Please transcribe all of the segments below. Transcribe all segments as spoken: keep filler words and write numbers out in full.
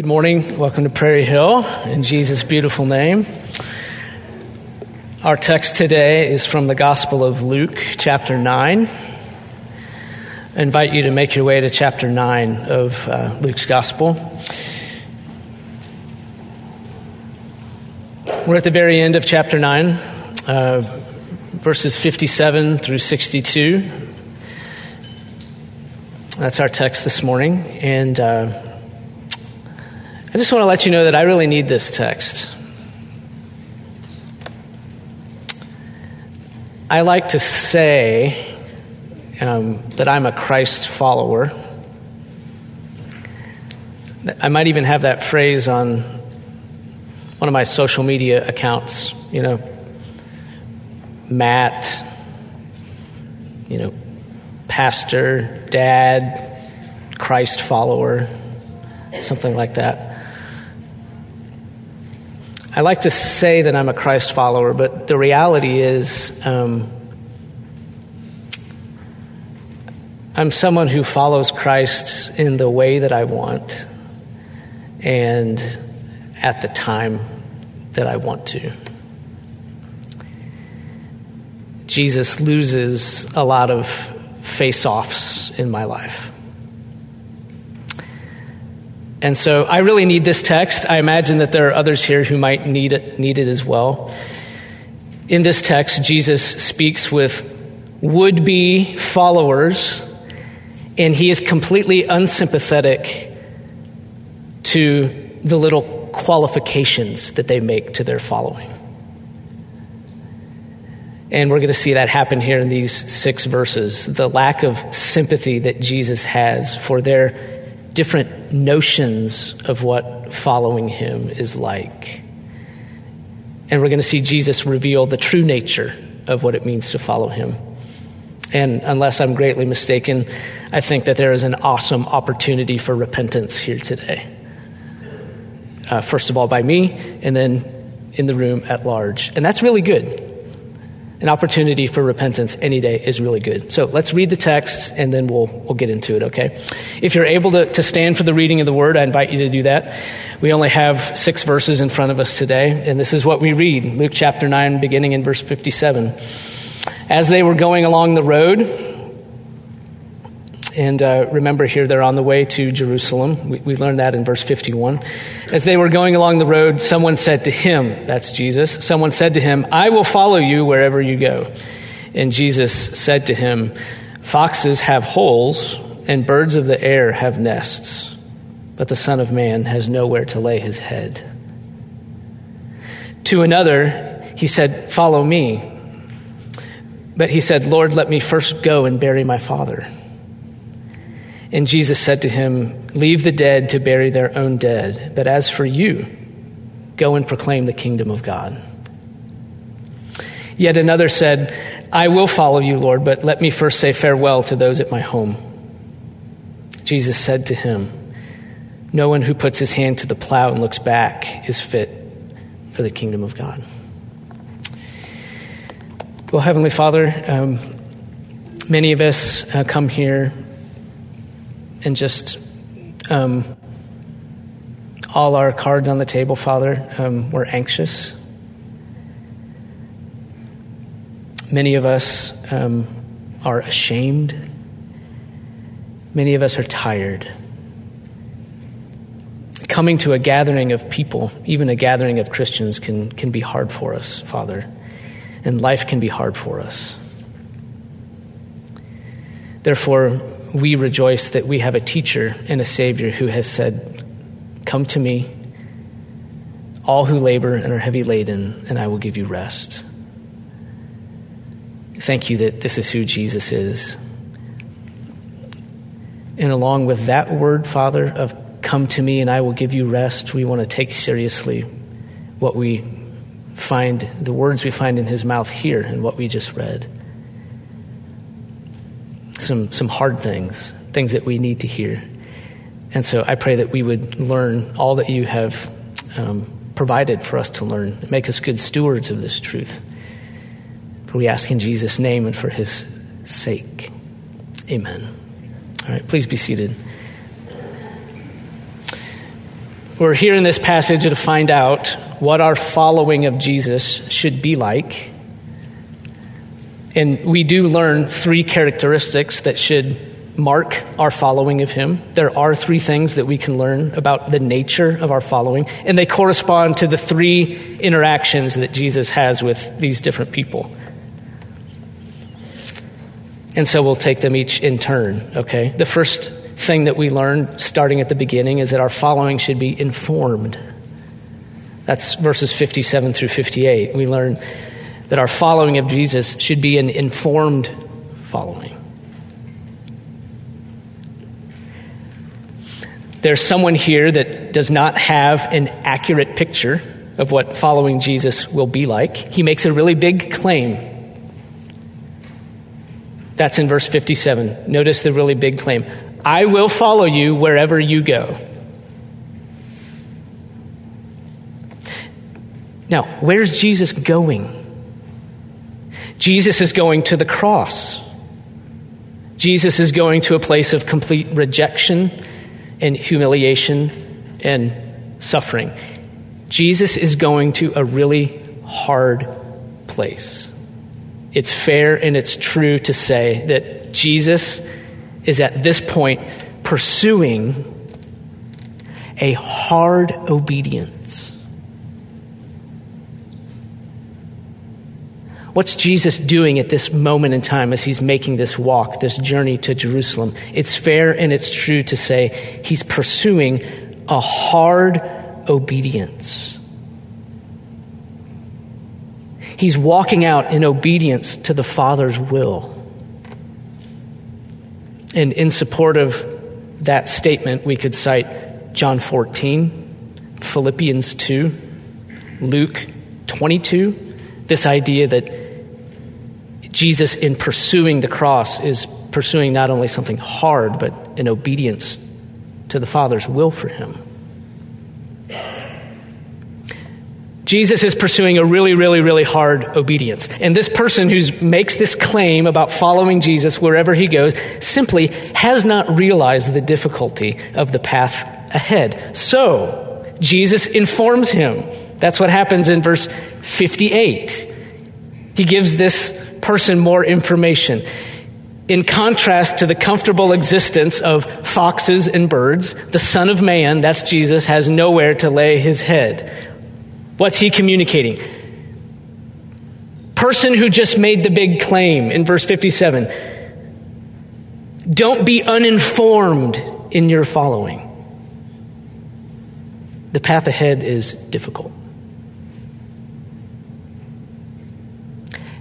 Good morning. Welcome to Prairie Hill, in Jesus' beautiful name. Our text today is from the Gospel of Luke, chapter nine. I invite you to make your way to chapter nine of uh, Luke's Gospel. We're at the very end of chapter nine, uh, verses fifty-seven through sixty-two. That's our text this morning, and Uh, I just want to let you know that I really need this text. I like to say um, that I'm a Christ follower. I might even have that phrase on one of my social media accounts, you know, Matt, you know, pastor, dad, Christ follower, something like that. I like to say that I'm a Christ follower, but the reality is um, I'm someone who follows Christ in the way that I want and at the time that I want to. Jesus loses a lot of face-offs in my life. And so I really need this text. I imagine that there are others here who might need it, need it as well. In this text, Jesus speaks with would-be followers, and he is completely unsympathetic to the little qualifications that they make to their following. And we're going to see that happen here in these six verses, the lack of sympathy that Jesus has for their different notions of what following him is like. And we're going to see Jesus reveal the true nature of what it means to follow him. And unless I'm greatly mistaken, I think that there is an awesome opportunity for repentance here today. Uh, first of all, by me, and then in the room at large. And that's really good. An opportunity for repentance any day is really good. So let's read the text, and then we'll we'll get into it, okay? If you're able to, to stand for the reading of the word, I invite you to do that. We only have six verses in front of us today, and this is what we read. Luke chapter nine, beginning in verse fifty-seven. As they were going along the road, and uh, remember here they're on the way to Jerusalem. We, we learned that in verse fifty-one. As they were going along the road, someone said to him, that's Jesus, someone said to him, I will follow you wherever you go. And Jesus said to him, foxes have holes and birds of the air have nests, but the Son of Man has nowhere to lay his head. To another, he said, follow me. But he said, Lord, let me first go and bury my father. And Jesus said to him, leave the dead to bury their own dead, but as for you, go and proclaim the kingdom of God. Yet another said, I will follow you, Lord, but let me first say farewell to those at my home. Jesus said to him, no one who puts his hand to the plow and looks back is fit for the kingdom of God. Well, Heavenly Father, um, many of us uh, come here and just um, all our cards on the table, Father, um, we're anxious. Many of us um, are ashamed. Many of us are tired. Coming to a gathering of people, even a gathering of Christians, can, can be hard for us, Father, and life can be hard for us. Therefore, we rejoice that we have a teacher and a Savior who has said, come to me, all who labor and are heavy laden, and I will give you rest. Thank you that this is who Jesus is. And along with that word, Father, of come to me and I will give you rest, we want to take seriously what we find, the words we find in his mouth here and what we just read. Some, some hard things, things that we need to hear. And so I pray that we would learn all that you have um, provided for us to learn. Make us good stewards of this truth. For we ask in Jesus' name and for his sake. Amen. All right, please be seated. We're here in this passage to find out what our following of Jesus should be like. And we do learn three characteristics that should mark our following of him. There are three things that we can learn about the nature of our following, and they correspond to the three interactions that Jesus has with these different people. And so we'll take them each in turn, okay? The first thing that we learned starting at the beginning is that our following should be informed. That's verses fifty-seven through fifty-eight. We learn that our following of Jesus should be an informed following. There's someone here that does not have an accurate picture of what following Jesus will be like. He makes a really big claim. That's in verse fifty-seven. Notice the really big claim. I will follow you wherever you go. Now, where's Jesus going? Jesus is going to the cross. Jesus is going to a place of complete rejection and humiliation and suffering. Jesus is going to a really hard place. It's fair and it's true to say that Jesus is at this point pursuing a hard obedience. What's Jesus doing at this moment in time as he's making this walk, this journey to Jerusalem? It's fair and it's true to say he's pursuing a hard obedience. He's walking out in obedience to the Father's will. And in support of that statement, we could cite John fourteen, Philippians two, Luke twenty-two. This idea that Jesus, in pursuing the cross, is pursuing not only something hard, but an obedience to the Father's will for him. Jesus is pursuing a really, really, really hard obedience. And this person who makes this claim about following Jesus wherever he goes simply has not realized the difficulty of the path ahead. So, Jesus informs him. That's what happens in verse fifty-eight. He gives this person more information. In contrast to the comfortable existence of foxes and birds, the Son of Man, that's Jesus, has nowhere to lay his head. What's he communicating? Person who just made the big claim in verse fifty-seven. Don't be uninformed in your following. The path ahead is difficult.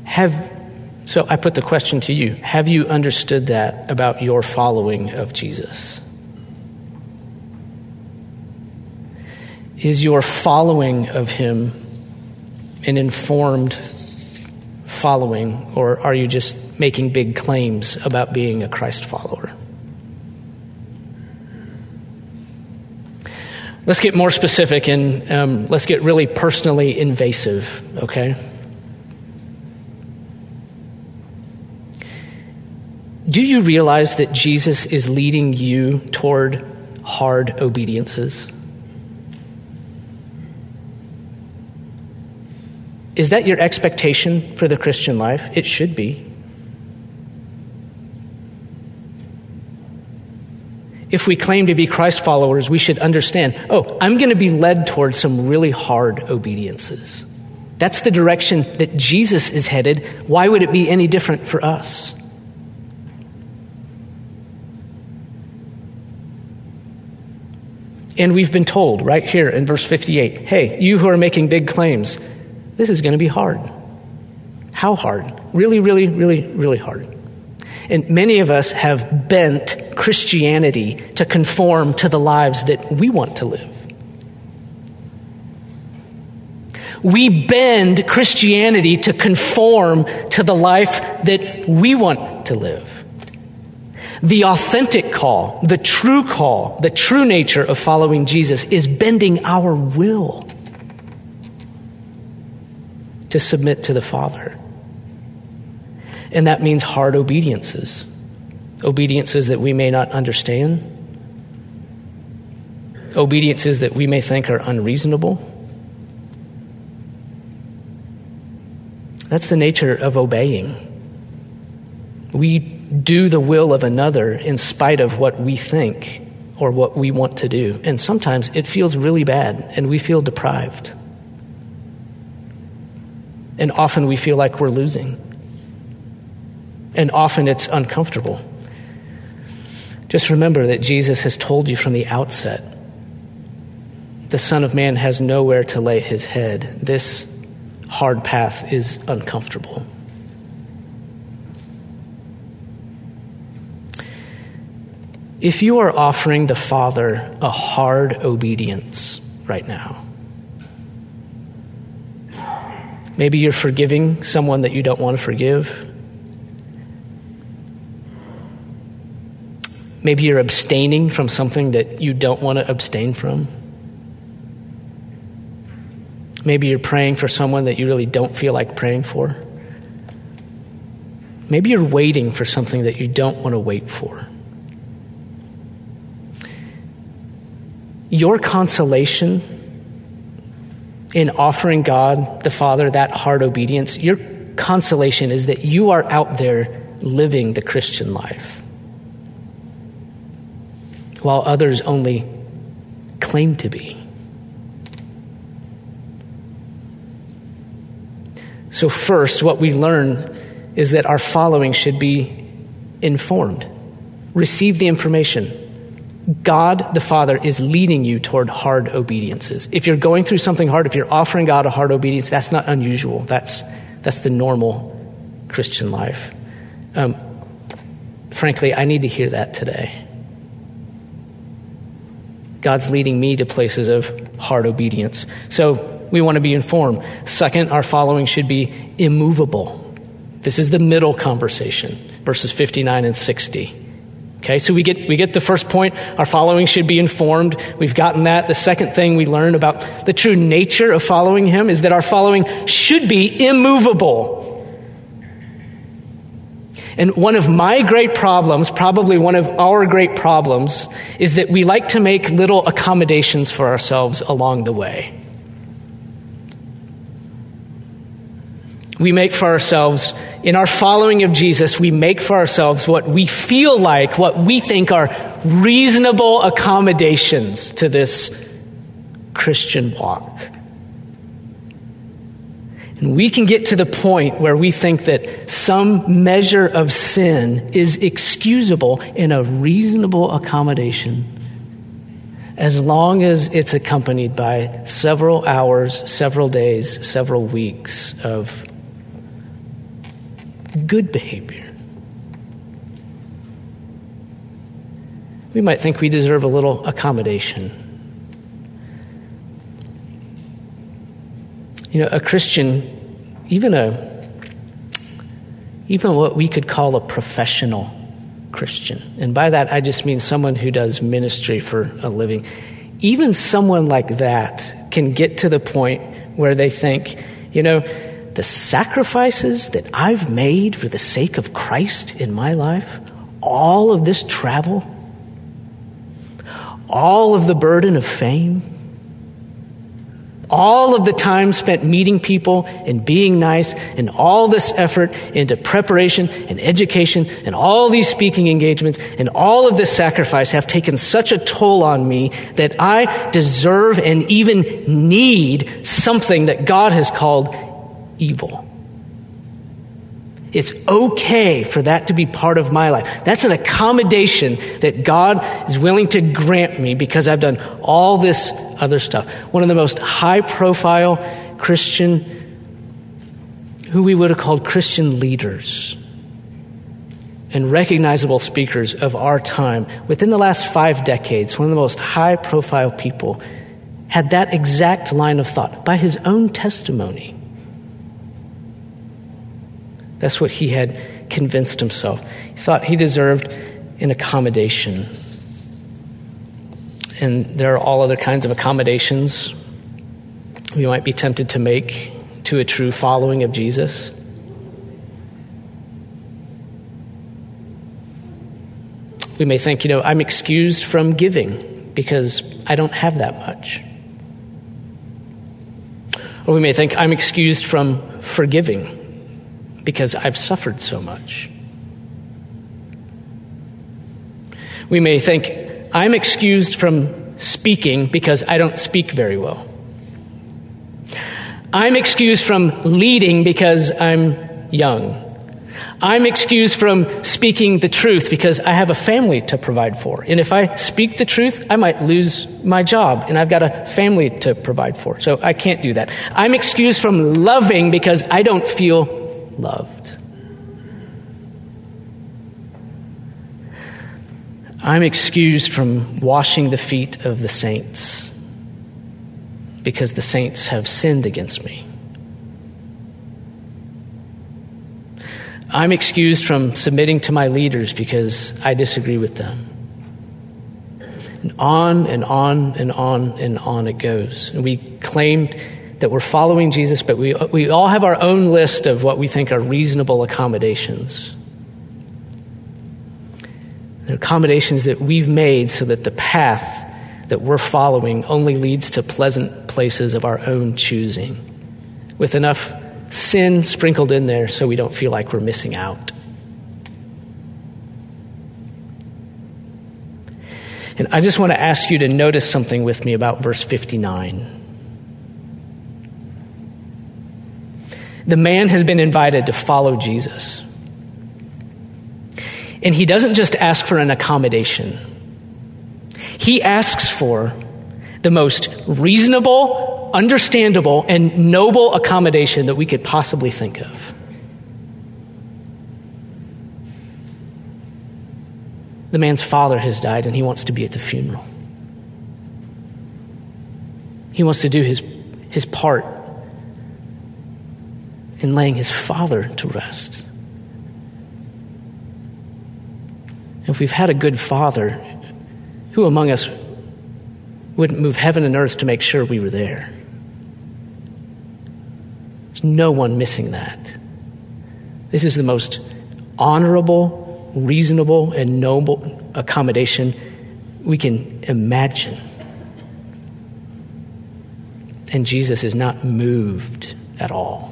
Have, so I put the question to you, have you understood that about your following of Jesus? Is your following of him an informed following, or are you just making big claims about being a Christ follower? Let's get more specific and um, let's get really personally invasive, okay? Do you realize that Jesus is leading you toward hard obediences? Is that your expectation for the Christian life? It should be. If we claim to be Christ followers, we should understand, oh, I'm going to be led toward some really hard obediences. That's the direction that Jesus is headed. Why would it be any different for us? And we've been told right here in verse fifty-eight, hey, you who are making big claims, this is going to be hard. How hard? Really, really, really, really hard. And many of us have bent Christianity to conform to the lives that we want to live. We bend Christianity to conform to the life that we want to live. The authentic call, the true call, the true nature of following Jesus is bending our will to submit to the Father. And that means hard obediences, obediences that we may not understand, obediences that we may think are unreasonable. That's the nature of obeying. We do the will of another in spite of what we think or what we want to do. And sometimes it feels really bad and we feel deprived. And often we feel like we're losing. And often it's uncomfortable. Just remember that Jesus has told you from the outset, the Son of Man has nowhere to lay his head. This hard path is uncomfortable. If you are offering the Father a hard obedience right now, maybe you're forgiving someone that you don't want to forgive. Maybe you're abstaining from something that you don't want to abstain from. Maybe you're praying for someone that you really don't feel like praying for. Maybe you're waiting for something that you don't want to wait for. Your consolation in offering God the Father that hard obedience, your consolation is that you are out there living the Christian life, while others only claim to be. So first, what we learn is that our following should be informed. Receive the information. God the Father is leading you toward hard obediences. If you're going through something hard, if you're offering God a hard obedience, that's not unusual. That's that's the normal Christian life. Um, frankly, I need to hear that today. God's leading me to places of hard obedience. So we want to be informed. Second, our following should be immovable. This is the middle conversation, verses fifty-nine and sixty. Okay, so we get we get the first point. Our following should be informed. We've gotten that. The second thing we learn about the true nature of following him is that our following should be immovable. And one of my great problems, probably one of our great problems, is that we like to make little accommodations for ourselves along the way. We make for ourselves, in our following of Jesus, we make for ourselves what we feel like, what we think are reasonable accommodations to this Christian walk. And we can get to the point where we think that some measure of sin is excusable in a reasonable accommodation as long as it's accompanied by several hours, several days, several weeks of good behavior. We might think we deserve a little accommodation. You know, a Christian, even a even what we could call a professional Christian, and by that I just mean someone who does ministry for a living, even someone like that can get to the point where they think, you know, the sacrifices that I've made for the sake of Christ in my life, all of this travel, all of the burden of fame, all of the time spent meeting people and being nice and all this effort into preparation and education and all these speaking engagements and all of this sacrifice have taken such a toll on me that I deserve and even need something that God has called evil. It's okay for that to be part of my life. That's an accommodation that God is willing to grant me because I've done all this other stuff. One of the most high-profile Christian, who we would have called Christian leaders and recognizable speakers of our time, within the last five decades, one of the most high-profile people had that exact line of thought by his own testimony. That's what he had convinced himself. He thought he deserved an accommodation. And there are all other kinds of accommodations we might be tempted to make to a true following of Jesus. We may think, you know, I'm excused from giving because I don't have that much. Or we may think, I'm excused from forgiving because I've suffered so much. We may think, I'm excused from speaking because I don't speak very well. I'm excused from leading because I'm young. I'm excused from speaking the truth because I have a family to provide for. And if I speak the truth, I might lose my job, and I've got a family to provide for. So I can't do that. I'm excused from loving because I don't feel loved. I'm excused from washing the feet of the saints because the saints have sinned against me. I'm excused from submitting to my leaders because I disagree with them. And on and on and on and on it goes. And we claimed that we're following Jesus, but we we all have our own list of what we think are reasonable accommodations. They're accommodations that we've made so that the path that we're following only leads to pleasant places of our own choosing, with enough sin sprinkled in there so we don't feel like we're missing out. And I just want to ask you to notice something with me about verse fifty-nine. The man has been invited to follow Jesus. And he doesn't just ask for an accommodation. He asks for the most reasonable, understandable and noble accommodation that we could possibly think of. The man's father has died, and he wants to be at the funeral. He wants to do his, his part in laying his father to rest. And if we've had a good father, who among us wouldn't move heaven and earth to make sure we were there? No one missing that. This is the most honorable, reasonable, and noble accommodation we can imagine. And Jesus is not moved at all.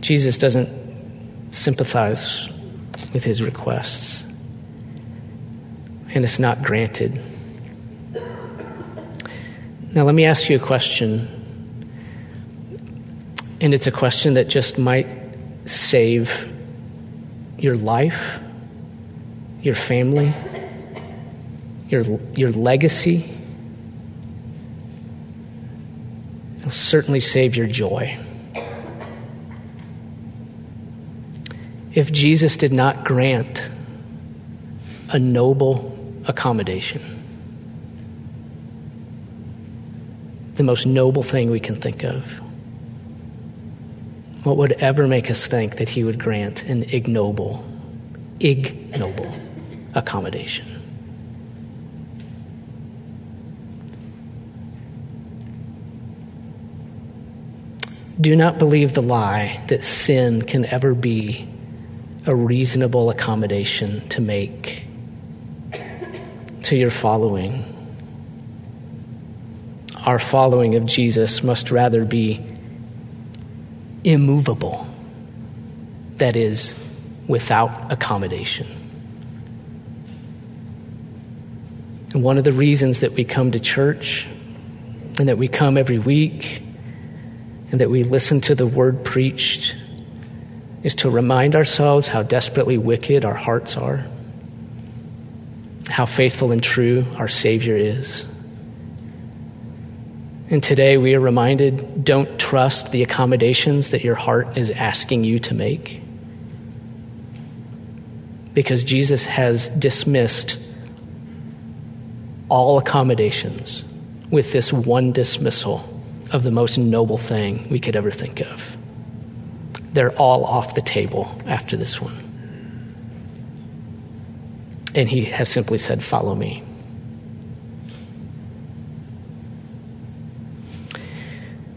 Jesus doesn't sympathize with his requests. And it's not granted. Now, let me ask you a question. And it's a question that just might save your life, your family, your, your legacy. It'll certainly save your joy. If Jesus did not grant a noble accommodation, the most noble thing we can think of, what would ever make us think that he would grant an ignoble, ignoble accommodation? Do not believe the lie that sin can ever be a reasonable accommodation to make to your following. Our following of Jesus must rather be immovable, that is, without accommodation. And one of the reasons that we come to church, and that we come every week, and that we listen to the word preached, is to remind ourselves how desperately wicked our hearts are, how faithful and true our Savior is. And today we are reminded, don't trust the accommodations that your heart is asking you to make, because Jesus has dismissed all accommodations with this one dismissal of the most noble thing we could ever think of. They're all off the table after this one. And he has simply said, follow me.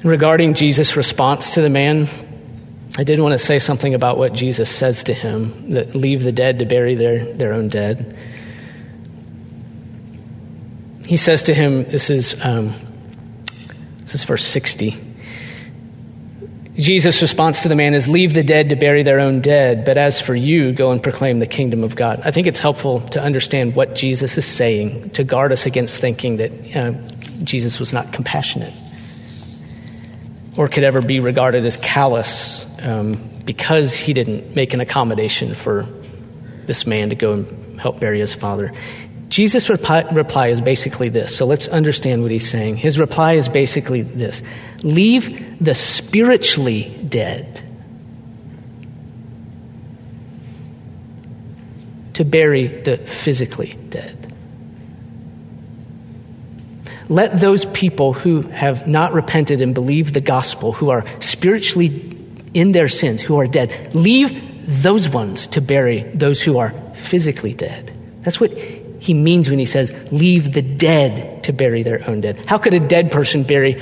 Regarding Jesus' response to the man, I did want to say something about what Jesus says to him, that leave the dead to bury their, their own dead. He says to him, this is um, this is verse sixty. Jesus' response to the man is, leave the dead to bury their own dead, but as for you, go and proclaim the kingdom of God. I think it's helpful to understand what Jesus is saying, to guard us against thinking that uh, Jesus was not compassionate or could ever be regarded as callous um, because he didn't make an accommodation for this man to go and help bury his father. Jesus' rep- reply is basically this. So let's understand what he's saying. His reply is basically this. Leave the spiritually dead to bury the physically dead. Let those people who have not repented and believed the gospel, who are spiritually in their sins, who are dead, leave those ones to bury those who are physically dead. That's what he means when he says, leave the dead to bury their own dead. How could a dead person bury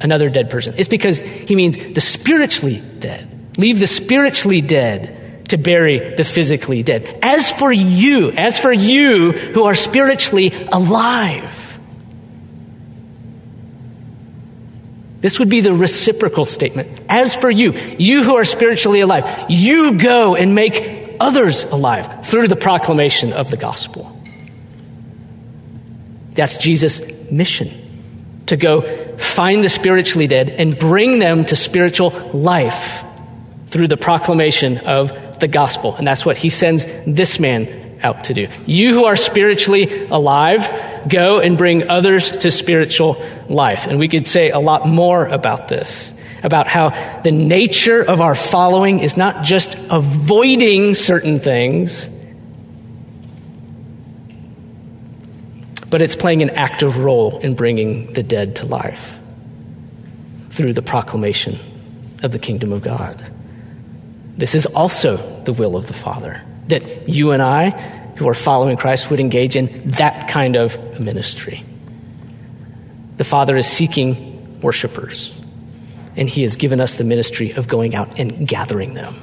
another dead person? It's because he means the spiritually dead. Leave the spiritually dead to bury the physically dead. As for you, as for you who are spiritually alive, this would be the reciprocal statement. As for you, you who are spiritually alive, you go and make others alive through the proclamation of the gospel. That's Jesus' mission, to go find the spiritually dead and bring them to spiritual life through the proclamation of the gospel. And that's what he sends this man out to do. You who are spiritually alive, go and bring others to spiritual life. And we could say a lot more about this, about how the nature of our following is not just avoiding certain things, but it's playing an active role in bringing the dead to life through the proclamation of the kingdom of God. This is also the will of the Father, that you and I, who are following Christ, would engage in that kind of ministry. The Father is seeking worshipers, and he has given us the ministry of going out and gathering them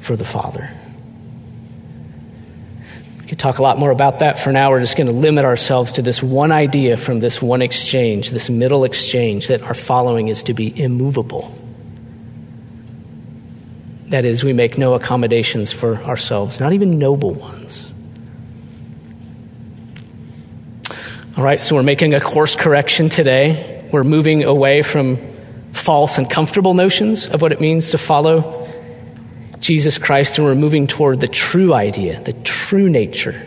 for the Father. Could talk a lot more about that. For now, we're just going to limit ourselves to this one idea from this one exchange, this middle exchange, that our following is to be immovable. That is, we make no accommodations for ourselves, not even noble ones. All right, so we're making a course correction today. We're moving away from false and comfortable notions of what it means to follow Jesus Christ, and we're moving toward the true idea, the true nature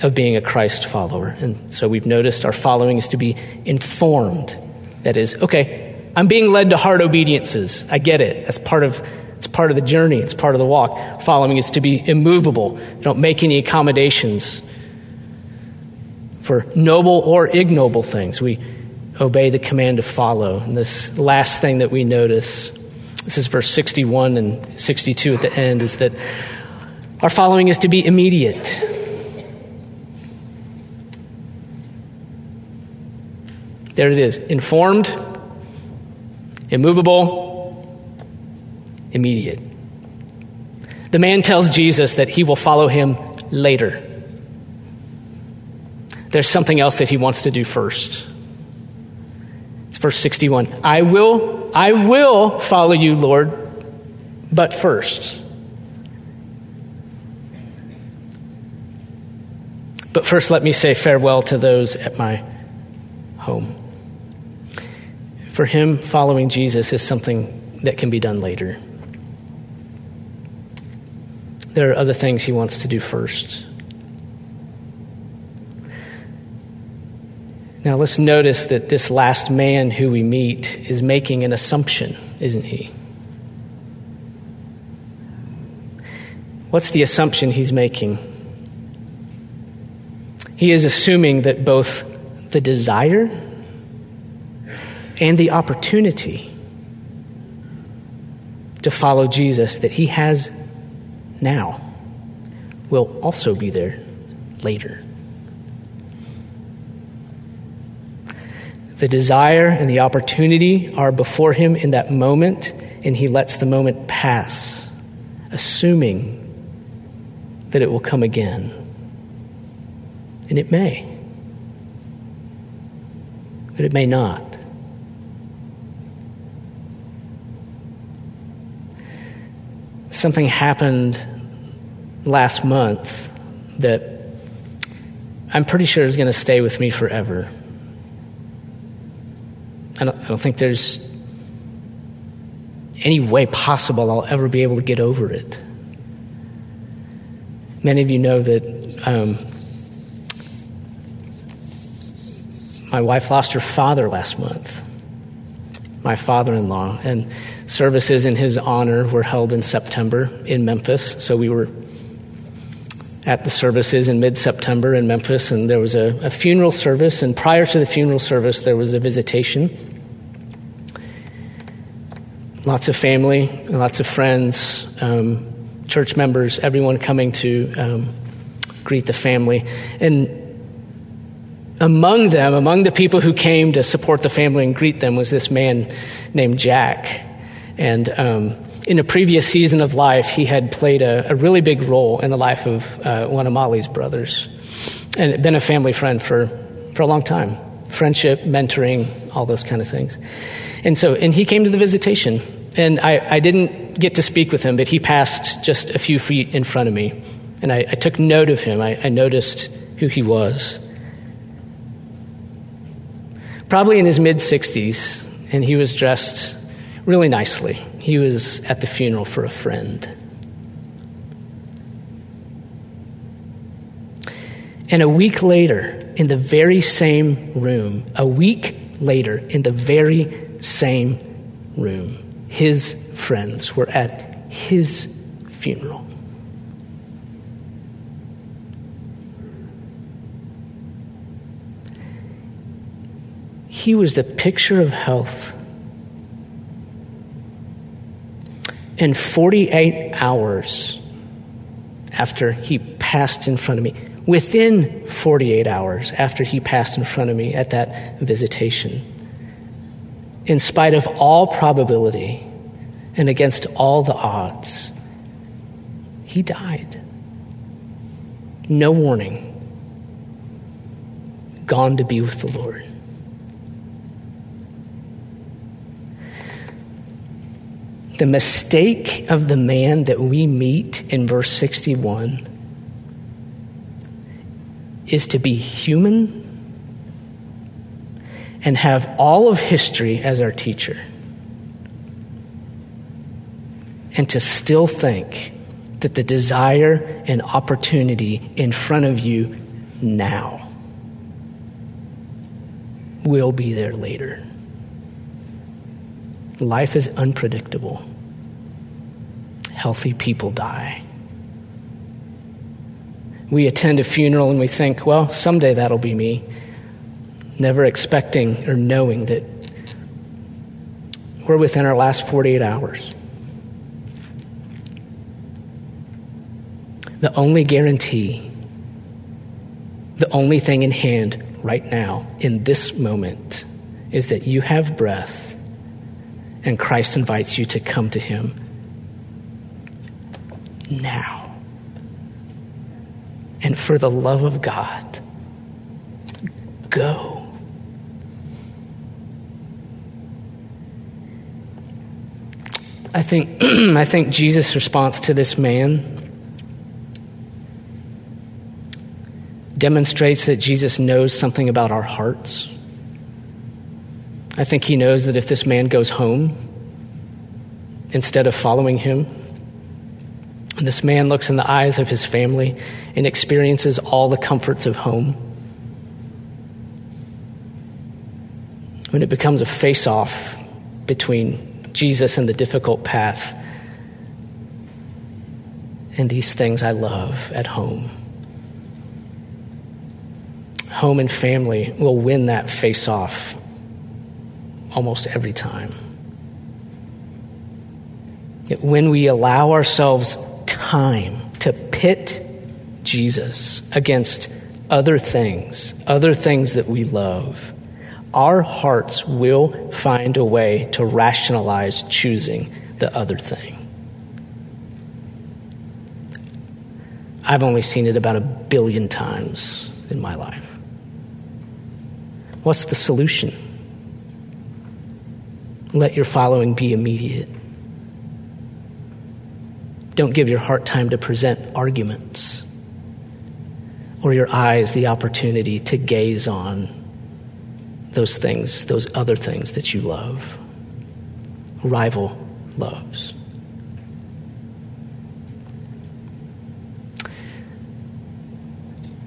of being a Christ follower. And so we've noticed our following is to be informed. That is, okay, I'm being led to hard obediences. I get it. That's part of, it's part of the journey. It's part of the walk. Following is to be immovable. Don't make any accommodations for noble or ignoble things. We obey the command to follow. And this last thing that we notice, this is verse sixty-one and sixty-two at the end, is that our following is to be immediate. There it is. Informed, immovable, immediate. The man tells Jesus that he will follow him later. There's something else that he wants to do first. It's verse sixty-one. I will I will follow you, Lord, but first. But first, let me say farewell to those at my home. For him, following Jesus is something that can be done later. There are other things he wants to do first. Now, let's notice that this last man who we meet is making an assumption, isn't he? What's the assumption he's making? He is assuming that both the desire and the opportunity to follow Jesus that he has now will also be there later. The desire and the opportunity are before him in that moment, and he lets the moment pass, assuming that it will come again. And it may. But it may not. Something happened last month that I'm pretty sure is going to stay with me forever. I don't, I don't think there's any way possible I'll ever be able to get over it. Many of you know that um, my wife lost her father last month, my father-in-law, and services in his honor were held in September in Memphis. So we were at the services in mid-September in Memphis, and there was a, a funeral service, and prior to the funeral service, there was a visitation. Lots of family, lots of friends, um, church members, everyone coming to um, greet the family. And among them, among the people who came to support the family and greet them, was this man named Jack. And um, in a previous season of life, he had played a, a really big role in the life of uh, one of Molly's brothers, and had been a family friend for, for a long time. Friendship, mentoring, all those kind of things. And so, and he came to the visitation, and I, I didn't get to speak with him, but he passed just a few feet in front of me, and I, I took note of him. I, I noticed who he was. Probably in his mid-sixties, and he was dressed really nicely. He was at the funeral for a friend. And a week later, in the very same room, a week later, in the very same room, his friends were at his funeral. He was the picture of health. And forty-eight hours after he passed in front of me, within forty-eight hours after he passed in front of me at that visitation, in spite of all probability and against all the odds, he died. No warning. Gone to be with the Lord. The mistake of the man that we meet in verse sixty-one is to be human and have all of history as our teacher, and to still think that the desire and opportunity in front of you now will be there later. Life is unpredictable. Healthy people die. We attend a funeral and we think, well, someday that'll be me, never expecting or knowing that we're within our last forty-eight hours. The only guarantee, the only thing in hand right now, in this moment, is that you have breath. And Christ invites you to come to him now. And for the love of God, go. I think I think Jesus' response to this man demonstrates that Jesus knows something about our hearts. I think he knows that if this man goes home, instead of following him, this man looks in the eyes of his family and experiences all the comforts of home. When it becomes a face-off between Jesus and the difficult path and these things I love at home, home and family will win that face-off almost every time. When we allow ourselves time to pit Jesus against other things, other things that we love, our hearts will find a way to rationalize choosing the other thing. I've only seen it about a billion times in my life. What's the solution? Let your following be immediate. Don't give your heart time to present arguments or your eyes the opportunity to gaze on those things, those other things that you love. Rival loves.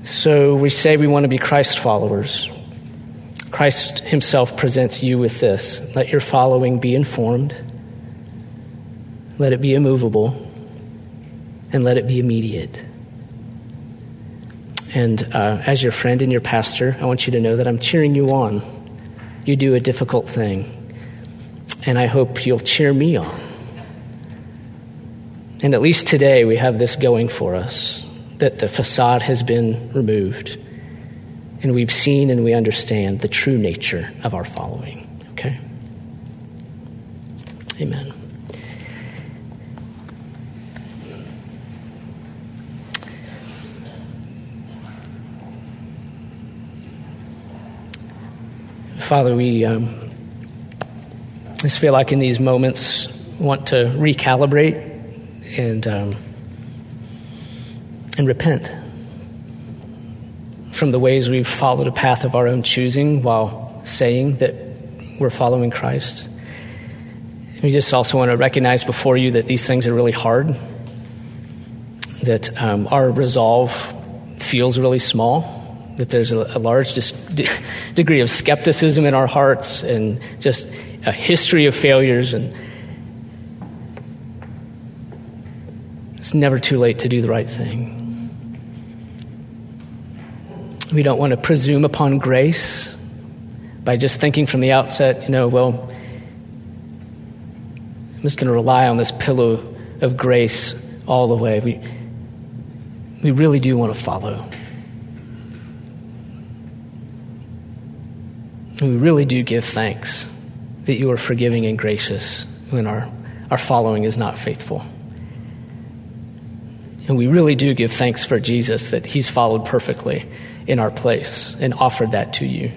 So we say we want to be Christ followers. Christ himself presents you with this. Let your following be informed. Let it be immovable. And let it be immediate. And uh, as your friend and your pastor, I want you to know that I'm cheering you on. You do a difficult thing. And I hope you'll cheer me on. And at least today we have this going for us, that the facade has been removed. And we've seen and we understand the true nature of our following. Okay? Amen. Father, we um, just feel like in these moments want to recalibrate and um, and repent from the ways we've followed a path of our own choosing while saying that we're following Christ. We just also want to recognize before you that these things are really hard, that um, our resolve feels really small, that there's a, a large dis- de- degree of skepticism in our hearts and just a history of failures. And it's never too late to do the right thing. We don't want to presume upon grace by just thinking from the outset, you know, well, I'm just going to rely on this pillow of grace all the way. We, we really do want to follow. We really do give thanks that you are forgiving and gracious when our, our following is not faithful. And we really do give thanks for Jesus that he's followed perfectly in our place and offered that to you.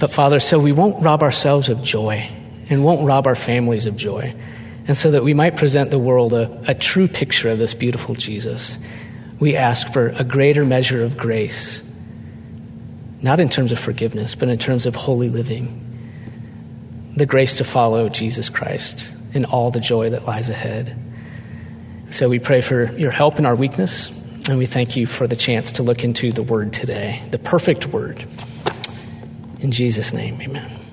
But Father, so we won't rob ourselves of joy and won't rob our families of joy. And so that we might present the world a, a true picture of this beautiful Jesus, we ask for a greater measure of grace. Not in terms of forgiveness, but in terms of holy living. The grace to follow Jesus Christ in all the joy that lies ahead. So we pray for your help in our weakness, and we thank you for the chance to look into the word today, the perfect word. In Jesus' name, amen.